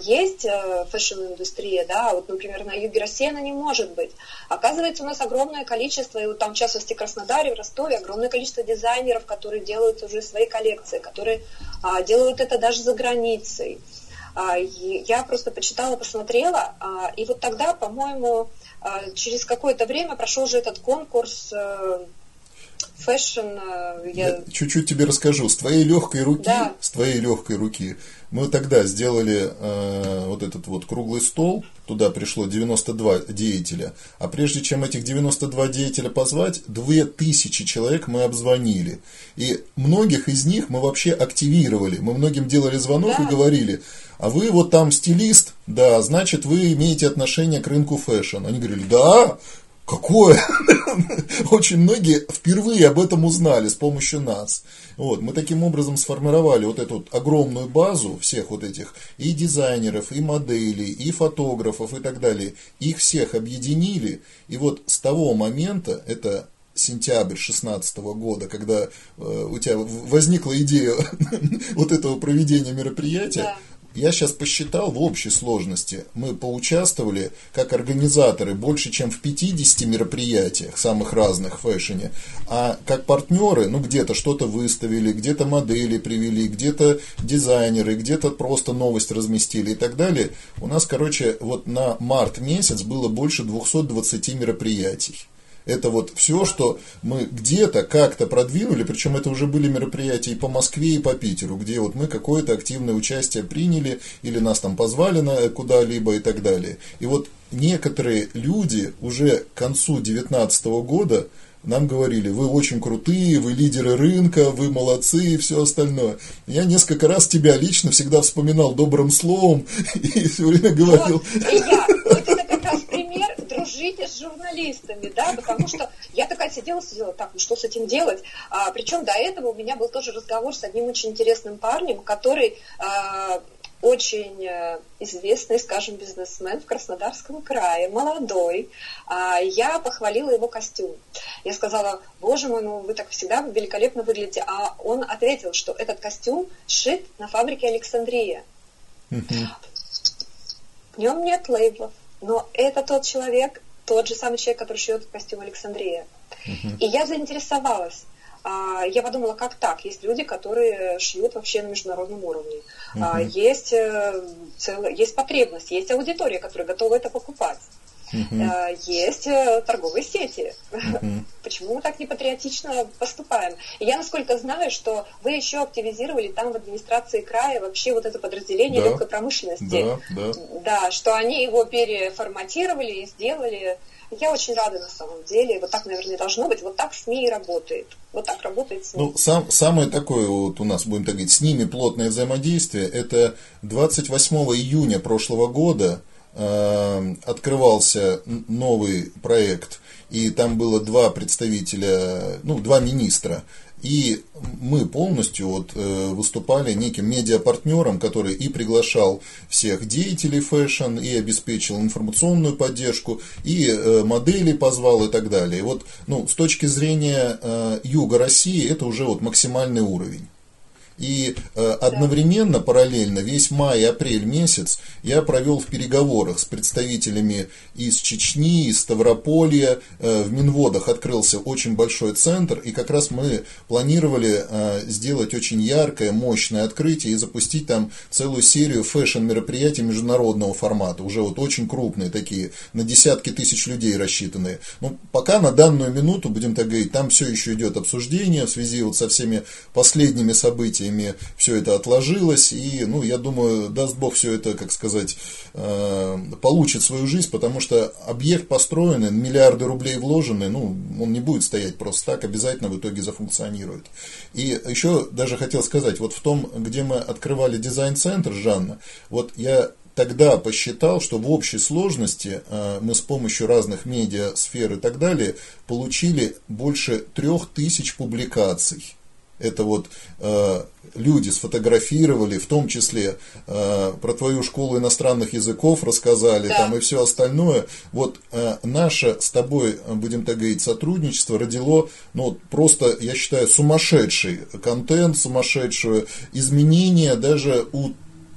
есть фэшн-индустрия, да, вот, например, на юге России она не может быть. Оказывается, у нас огромное количество, и вот там, в частности, в Краснодаре, в Ростове, огромное количество дизайнеров, которые делают уже свои коллекции, которые делают это даже за границей. Я просто почитала, посмотрела, и вот тогда, по-моему, через какое-то время прошел уже этот конкурс фэшн. Я чуть-чуть тебе расскажу. С твоей легкой руки. Мы тогда сделали вот этот вот круглый стол, туда пришло 92 деятеля, а прежде чем этих 92 деятеля позвать, 2000 человек мы обзвонили. И многих из них мы вообще активировали, мы многим делали звонок и говорили, а вы вот там стилист, да, значит вы имеете отношение к рынку фэшн. Они говорили, да, какое? Очень многие впервые об этом узнали с помощью нас. Вот. Мы таким образом сформировали вот эту вот огромную базу всех вот этих и дизайнеров, и моделей, и фотографов, и так далее. Их всех объединили. И вот с того момента, это сентябрь 2016 года, когда у тебя возникла идея вот этого проведения мероприятия, я сейчас посчитал в общей сложности. Мы поучаствовали, как организаторы, больше, чем в 50 мероприятиях, самых разных в фэшне. А как партнеры, ну, где-то что-то выставили, где-то модели привели, где-то дизайнеры, где-то просто новость разместили и так далее. У нас, короче, вот на март месяц было больше 220 мероприятий. Это вот все, что мы где-то как-то продвинули, причем это уже были мероприятия и по Москве, и по Питеру, где вот мы какое-то активное участие приняли, или нас там позвали на куда-либо и так далее. И вот некоторые люди уже к концу 2019 года нам говорили, вы очень крутые, вы лидеры рынка, вы молодцы и все остальное. Я несколько раз тебя лично всегда вспоминал добрым словом и все время говорил... Дружите с журналистами, да, потому что я такая сидела, так, ну что с этим делать? Причем до этого у меня был тоже разговор с одним очень интересным парнем, который очень известный, скажем, бизнесмен в Краснодарском крае, молодой. Я похвалила его костюм. Я сказала, боже мой, ну вы так всегда великолепно выглядите. А он ответил, что этот костюм шит на фабрике Александрия. В нем нет лейблов. Но это тот же самый человек, который шьет костюм Александрия. И я заинтересовалась. Я подумала, как так? Есть люди, которые шьют вообще на международном уровне. Есть потребность, есть аудитория, которая готова это покупать. Есть торговые сети. Почему мы так непатриотично поступаем? И я, насколько знаю, что вы еще активизировали там в администрации края вообще вот это подразделение легкой промышленности. Да, что они его переформатировали и сделали. Я очень рада на самом деле. Вот так, наверное, должно быть. Вот так СМИ и работает. Вот так работает СМИ. Ну, самое такое вот у нас, будем так говорить, с ними плотное взаимодействие. Это 28 июня прошлого года открывался новый проект, и там было 2 представителя, 2 министра. И мы полностью выступали неким медиапартнером, который и приглашал всех деятелей фэшн, и обеспечил информационную поддержку, и моделей позвал и так далее. И с точки зрения юга России это уже максимальный уровень. И одновременно, параллельно, весь май и апрель месяц я провел в переговорах с представителями из Чечни, из Ставрополья. В Минводах открылся очень большой центр, и как раз мы планировали сделать очень яркое, мощное открытие и запустить там целую серию фэшн-мероприятий международного формата, уже очень крупные такие, на десятки тысяч людей рассчитанные. Но пока на данную минуту, будем так говорить, там все еще идет обсуждение в связи со всеми последними событиями. Все это отложилось, и, я думаю, даст Бог, все это, получит свою жизнь, потому что объект построен, миллиарды рублей вложены, он не будет стоять просто так, обязательно в итоге зафункционирует. И еще даже хотел сказать, в том, где мы открывали дизайн-центр, Жанна, я тогда посчитал, что в общей сложности мы с помощью разных медиа, сфер и так далее получили больше 3000 публикаций. Это люди сфотографировали, в том числе про твою школу иностранных языков рассказали, да. Там и все остальное. Наше с тобой, будем так говорить, сотрудничество родило, просто, я считаю, сумасшедший контент, сумасшедшие изменения даже у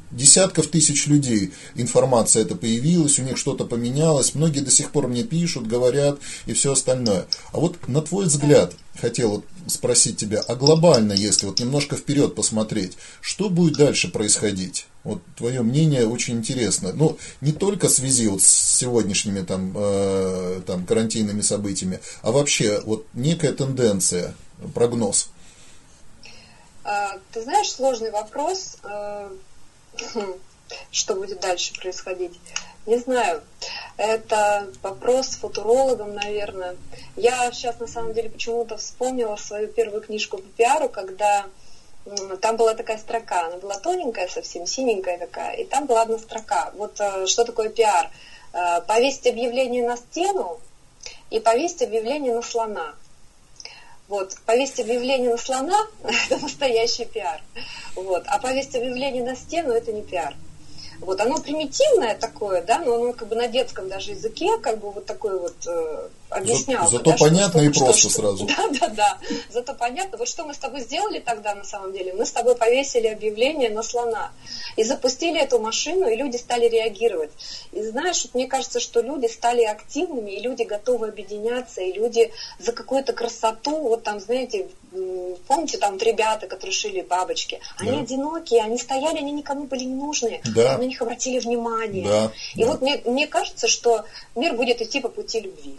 десятков тысяч людей информация эта появилась, у них что-то поменялось, многие до сих пор мне пишут, говорят и все остальное. А на твой взгляд, хотел спросить тебя, а глобально, если немножко вперед посмотреть, что будет дальше происходить? Твое мнение очень интересно. Не только в связи с сегодняшними карантинными событиями, а вообще некая тенденция, прогноз. Ты знаешь, сложный вопрос. Что будет дальше происходить? Не знаю. Это вопрос футурологам, наверное. Я сейчас, на самом деле, почему-то вспомнила свою первую книжку по пиару, когда там была такая строка. Она была тоненькая, совсем синенькая такая. И там была одна строка. Что такое пиар? Повесить объявление на стену и повесить объявление на слона. Повесить объявление на слона – это настоящий пиар. А повесить объявление на стену – это не пиар. Оно примитивное такое, да, но оно на детском даже языке такой объяснялось. Зато да, понятно и просто сразу. Да, зато понятно. Что мы с тобой сделали тогда на самом деле? Мы с тобой повесили объявление на слона и запустили эту машину, и люди стали реагировать. И знаешь, мне кажется, что люди стали активными, и люди готовы объединяться, и люди за какую-то красоту, знаете, помните, ребята, которые шили бабочки, они одинокие, они стояли, они никому были не нужны, на них обратили внимание. Мне кажется, что мир будет идти по пути любви.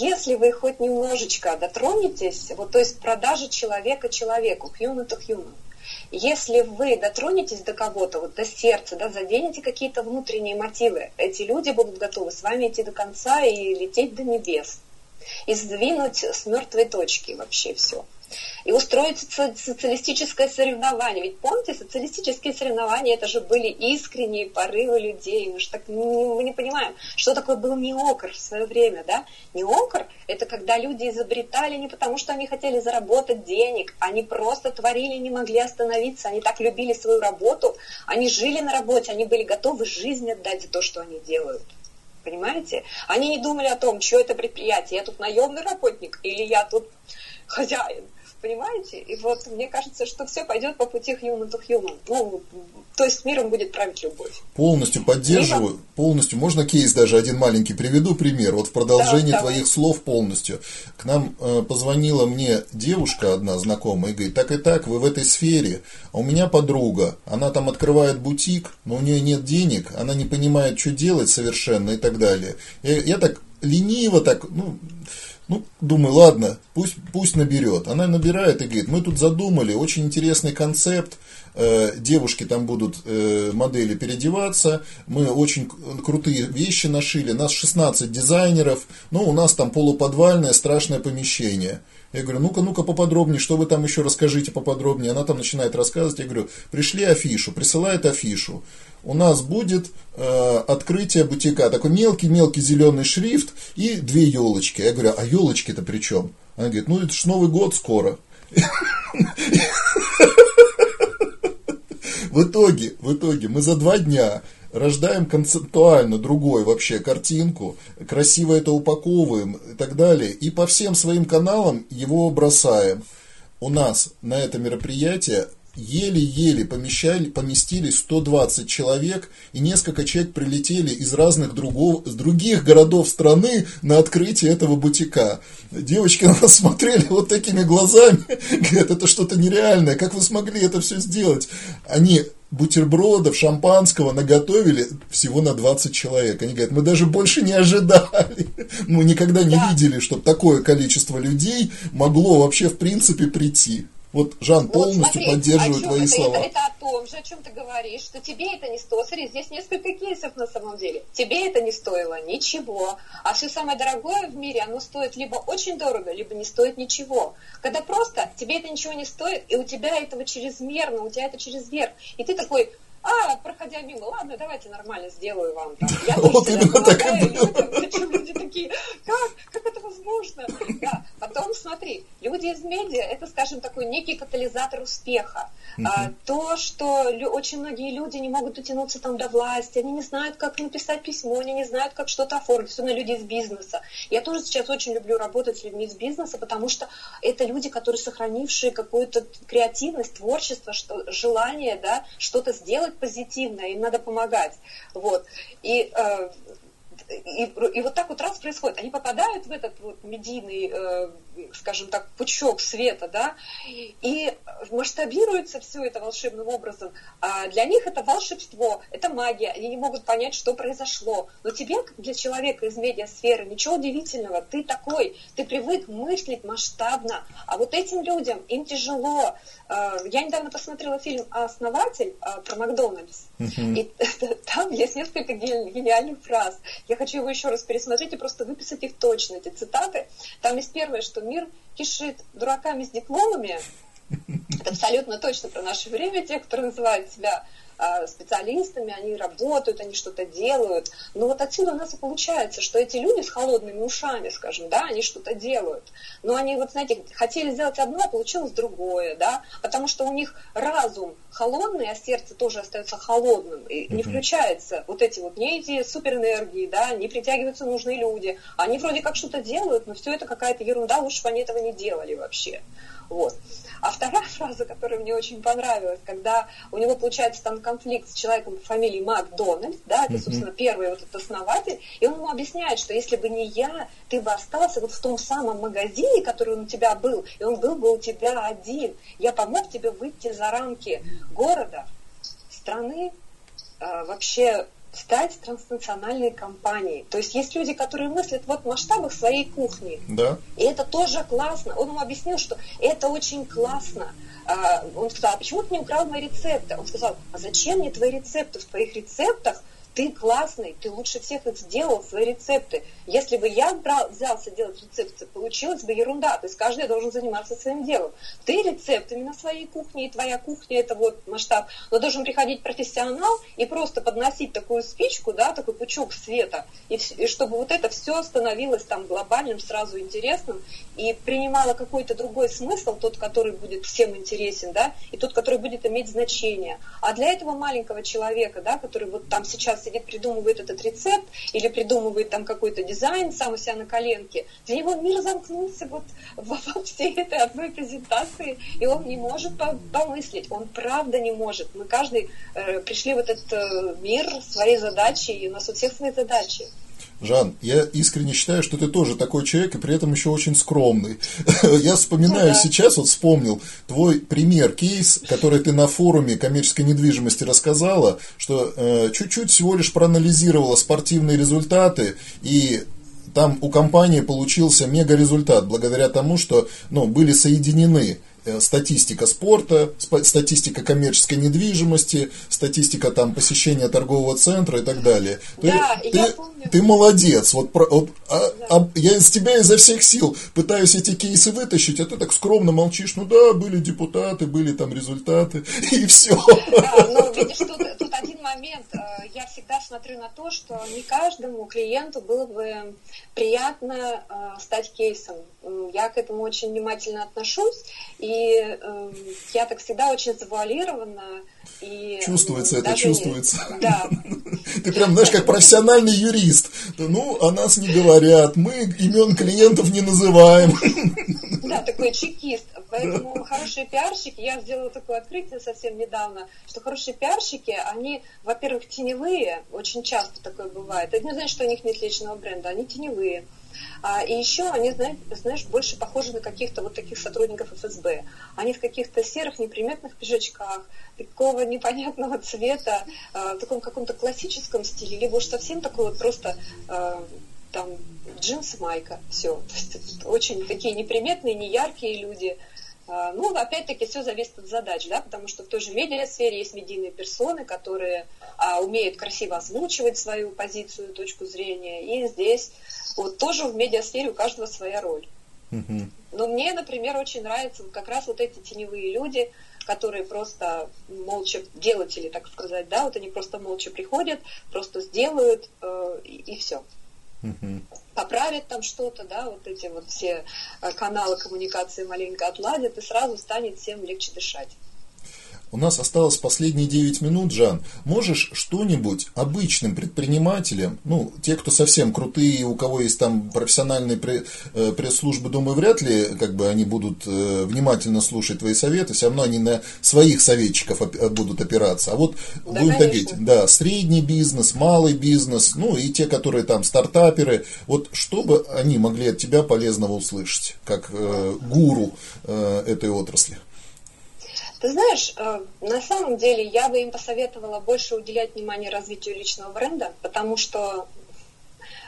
Если вы хоть немножечко дотронетесь, то есть продажа человека человеку, human to human, если вы дотронетесь до кого-то, до сердца, заденете какие-то внутренние мотивы, эти люди будут готовы с вами идти до конца и лететь до небес. И сдвинуть с мертвой точки вообще все. И устроить социалистическое соревнование. Ведь помните, социалистические соревнования, это же были искренние порывы людей. Мы не понимаем, что такое был неокр в свое время, да? Неокр – это когда люди изобретали не потому, что они хотели заработать денег, они просто творили, не могли остановиться, они так любили свою работу, они жили на работе, они были готовы жизнь отдать за то, что они делают. Понимаете? Они не думали о том, что это предприятие, я тут наемный работник или я тут хозяин. Понимаете? И мне кажется, что все пойдет по пути human to human. То есть миром будет править любовь. Полностью поддерживаю. Миром? Полностью. Можно кейс даже один маленький приведу, пример. В продолжение твоих слов полностью. К нам позвонила мне девушка одна знакомая и говорит, так и так, вы в этой сфере. А у меня подруга, она там открывает бутик, но у нее нет денег, она не понимает, что делать совершенно и так далее. Я так лениво так... думаю, ладно, пусть наберет. Она набирает и говорит, мы тут задумали, очень интересный концепт, девушки там будут модели переодеваться, мы очень крутые вещи нашили, нас 16 дизайнеров, у нас там полуподвальное страшное помещение. Я говорю, ну-ка поподробнее, что вы там еще расскажите поподробнее. Она там начинает рассказывать, я говорю, присылает афишу. У нас будет открытие бутика, такой мелкий-мелкий зеленый шрифт и 2 елочки. Я говорю, а елочки-то при чем? Она говорит, это ж Новый год скоро. В итоге мы за 2 дня рождаем концептуально другой вообще картинку, красиво это упаковываем и так далее, и по всем своим каналам его бросаем. У нас на это мероприятие еле-еле поместились 120 человек, и несколько человек прилетели из разных других городов страны на открытие этого бутика. Девочки на нас смотрели вот такими глазами, говорят, это что-то нереальное, как вы смогли это все сделать? Они бутербродов, шампанского наготовили всего на 20 человек. Они говорят, мы даже больше не ожидали. Мы никогда не видели, чтобы такое количество людей могло вообще в принципе прийти. Вот, Жан, полностью смотри, поддерживаю твои слова. Это о том же, о чем ты говоришь, что тебе это не стоило. Смотри, здесь несколько кейсов на самом деле. Тебе это не стоило ничего. А все самое дорогое в мире, оно стоит либо очень дорого, либо не стоит ничего. Когда просто тебе это ничего не стоит, и у тебя этого чрезмерно, у тебя это чрезверх. И ты такой, проходя мимо, ладно, давайте нормально сделаю вам. Да. Я вот именно так и было. Люди такие, как это возможно? Да. Потом, смотри, люди из медиа, это, скажем, такой некий катализатор успеха. То, что очень многие люди не могут дотянуться там до власти, они не знают, как написать письмо, они не знают, как что-то оформить, особенно люди из бизнеса. Я тоже сейчас очень люблю работать с людьми из бизнеса, потому что это люди, которые сохранившие какую-то креативность, творчество, желание, да, что-то сделать, позитивно, им надо помогать. Вот. И вот так вот раз происходит. Они попадают в этот вот медийный, скажем так, пучок света, да, и масштабируется все это волшебным образом. А для них это волшебство, это магия. Они не могут понять, что произошло. Но тебе, как для человека из медиасферы, ничего удивительного. Ты такой, ты привык мыслить масштабно. А вот этим людям, им тяжело. Я недавно посмотрела фильм «Основатель» про Макдональдс. И там есть несколько гениальных фраз. Я хочу его еще раз пересмотреть и просто выписать их точно, эти цитаты. Там есть первое, что мир кишит дураками с дипломами. Это абсолютно точно про наше время. Те, кто называют себя специалистами, они работают, они что-то делают. Но вот отсюда у нас и получается, что эти люди с холодными ушами, скажем, да, они что-то делают. Но они, вот знаете, хотели сделать одно, а получилось другое, да, потому что у них разум холодный, а сердце тоже остается холодным, и не включаются вот эти вот, не эти суперэнергии, да, не притягиваются нужные люди. Они вроде как что-то делают, но все это какая-то ерунда, лучше бы они этого не делали вообще. Вот. А вторая фраза, которая мне очень понравилась, когда у него получается там конфликт с человеком по фамилии Макдональдс, да, это, собственно, первый вот этот основатель, и он ему объясняет, что если бы не я, ты бы остался вот в том самом магазине, который у тебя был, и он был бы у тебя один. Я помог тебе выйти за рамки города, страны, вообще стать транснациональной компанией. То есть есть люди, которые мыслят вот в масштабах своей кухни. Да. И это тоже классно. Он ему объяснил, что это очень классно. Он сказал, а почему ты не украл мои рецепты? Он сказал, а зачем мне твои рецепты? В твоих рецептах ты классный, ты лучше всех их сделал, свои рецепты. Если бы я взялся делать рецепты, получилась бы ерунда. То есть каждый должен заниматься своим делом. Ты рецептами на своей кухне, и твоя кухня – это вот масштаб. Но должен приходить профессионал и просто подносить такую спичку, да, такой пучок света, и чтобы вот это все становилось там глобальным, сразу интересным, и принимало какой-то другой смысл, тот, который будет всем интересен, да, и тот, который будет иметь значение. А для этого маленького человека, да, который вот там сейчас сидит, придумывает этот рецепт или придумывает там какой-то дизайн сам у себя на коленке, для него мир замкнулся вот во всей этой одной презентации, и он не может помыслить, он правда не может. Мы каждый пришли в этот мир своей задачи, и у нас у всех свои задачи. Жан, я искренне считаю, что ты тоже такой человек, и при этом еще очень скромный. Я вспоминаю сейчас, вот вспомнил твой пример, кейс, который ты на форуме коммерческой недвижимости рассказала, что чуть-чуть всего лишь проанализировала спортивные результаты, и там у компании получился мега-результат, благодаря тому, что были соединены статистика спорта, статистика коммерческой недвижимости, статистика там посещения торгового центра и так далее. Да, я помню. Ты молодец. Я из тебя изо всех сил пытаюсь эти кейсы вытащить, а ты так скромно молчишь. Ну да, были депутаты, были там результаты, и все. Да, но видишь, тут один момент. Я всегда смотрю на то, что не каждому клиенту было бы приятно стать кейсом. Я к этому очень внимательно отношусь, и И я так всегда очень завуалирована. И чувствуется это, чувствуется. Да. Ты прям, знаешь, как профессиональный юрист. Ну, о нас не говорят, мы имен клиентов не называем. Да, такой чекист. Поэтому хорошие пиарщики, я сделала такое открытие совсем недавно, что хорошие пиарщики, они, во-первых, теневые, очень часто такое бывает. Это не значит, что у них нет личного бренда, они теневые. И еще они, знаешь, больше похожи на каких-то вот таких сотрудников ФСБ. Они в каких-то серых неприметных пиджачках, такого непонятного цвета, в таком каком-то классическом стиле, либо уж совсем такой вот просто там джинсы, майка, все. То есть очень такие неприметные, неяркие люди. Ну, опять-таки, все зависит от задач, да, потому что в той же медиасфере есть медийные персоны, которые умеют красиво озвучивать свою позицию, точку зрения, и здесь вот тоже в медиасфере у каждого своя роль. Угу. Но мне, например, очень нравятся как раз вот эти теневые люди, которые просто молча делатели, так сказать, да, вот они просто молча приходят, просто сделают и все. Угу. Поправят там что-то, да, вот эти вот все каналы коммуникации маленько отладят, и сразу станет всем легче дышать. У нас осталось последние 9 минут, Жан. Можешь что-нибудь обычным предпринимателям, ну, те, кто совсем крутые, у кого есть там профессиональные пресс-службы, думаю, вряд ли как бы они будут внимательно слушать твои советы, все равно они на своих советчиков будут опираться. А вот да, будем так говорить, да, средний бизнес, малый бизнес, ну, и те, которые там стартаперы, вот что бы они могли от тебя полезного услышать, как гуру этой отрасли? Ты знаешь, на самом деле я бы им посоветовала больше уделять внимание развитию личного бренда, потому что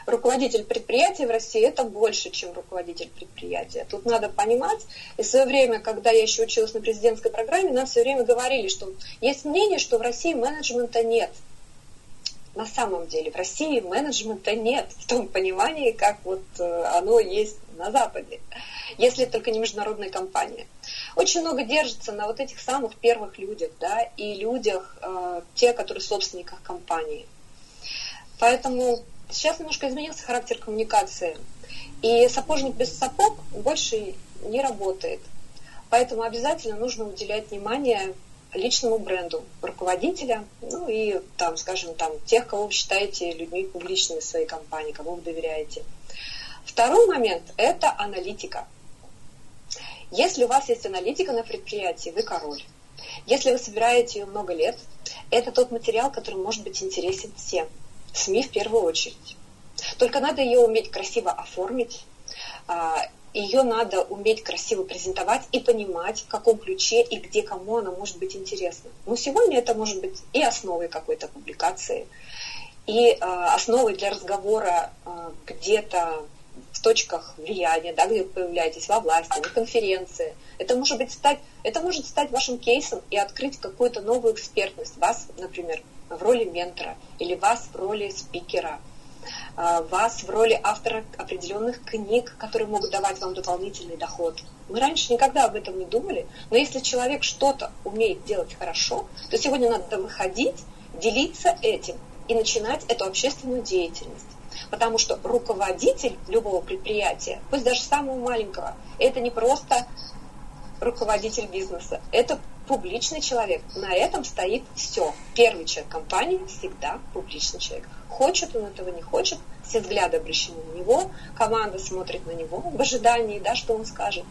руководитель предприятия в России – это больше, чем руководитель предприятия. Тут надо понимать, и в свое время, когда я еще училась на президентской программе, нам все время говорили, что есть мнение, что в России менеджмента нет. На самом деле в России менеджмента нет в том понимании, как вот оно есть на Западе, если только не международная компания. Очень много держится на вот этих самых первых людях, да, и людях, те, которые в собственниках компании. Поэтому сейчас немножко изменился характер коммуникации. И сапожник без сапог больше не работает. Поэтому обязательно нужно уделять внимание личному бренду руководителя, ну и там, скажем, там, тех, кого вы считаете людьми публичными в своей компании, кому вы доверяете. Второй момент – это аналитика. Если у вас есть аналитика на предприятии, вы король. Если вы собираете ее много лет, это тот материал, который может быть интересен всем. СМИ в первую очередь. Только надо ее уметь красиво оформить, ее надо уметь красиво презентовать и понимать, в каком ключе и где кому она может быть интересна. Но сегодня это может быть и основой какой-то публикации, и основой для разговора где-то в точках влияния, да, где вы появляетесь, во власти, на конференции. Это может стать вашим кейсом и открыть какую-то новую экспертность. Вас, например, в роли ментора, или вас в роли спикера, вас в роли автора определенных книг, которые могут давать вам дополнительный доход. Мы раньше никогда об этом не думали, но если человек что-то умеет делать хорошо, то сегодня надо выходить, делиться этим и начинать эту общественную деятельность. Потому что руководитель любого предприятия, пусть даже самого маленького, это не просто руководитель бизнеса, это публичный человек. На этом стоит все. Первый человек компании всегда публичный человек. Хочет он этого, не хочет, все взгляды обращены на него, команда смотрит на него в ожидании, да, что он скажет.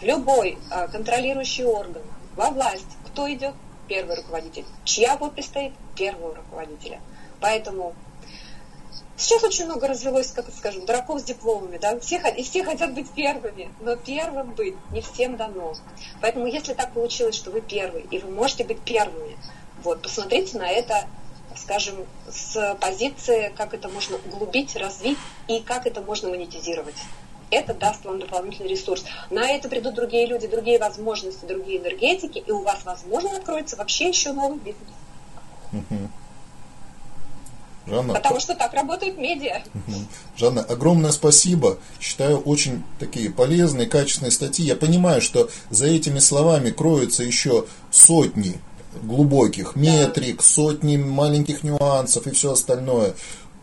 В любой контролирующий орган, во власть, кто идет? Первый руководитель. Чья подпись стоит? Первого руководителя. Поэтому сейчас очень много развелось, как это скажем, дураков с дипломами, да, и все хотят быть первыми, но первым быть не всем дано. Поэтому, если так получилось, что вы первый, и вы можете быть первыми, вот, посмотрите на это, скажем, с позиции, как это можно углубить, развить и как это можно монетизировать. Это даст вам дополнительный ресурс. На это придут другие люди, другие возможности, другие энергетики, и у вас, возможно, откроется вообще еще новый бизнес. Жанна, потому что так работают медиа. Жанна, огромное спасибо. Считаю, очень такие полезные, качественные статьи. Я понимаю, что за этими словами кроются еще сотни глубоких метрик, сотни маленьких нюансов и все остальное.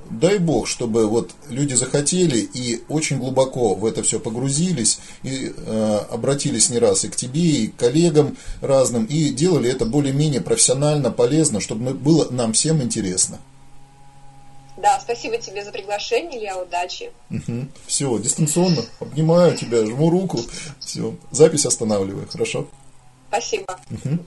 дай бог, чтобы вот люди захотели и очень глубоко в это все погрузились, и обратились не раз и к тебе, и к коллегам разным, и делали это более-менее профессионально, полезно, чтобы было нам всем интересно. Да, спасибо тебе за приглашение, Илья, удачи. Угу. Все, дистанционно, обнимаю тебя, жму руку, все, запись останавливаю, хорошо? Спасибо. Угу.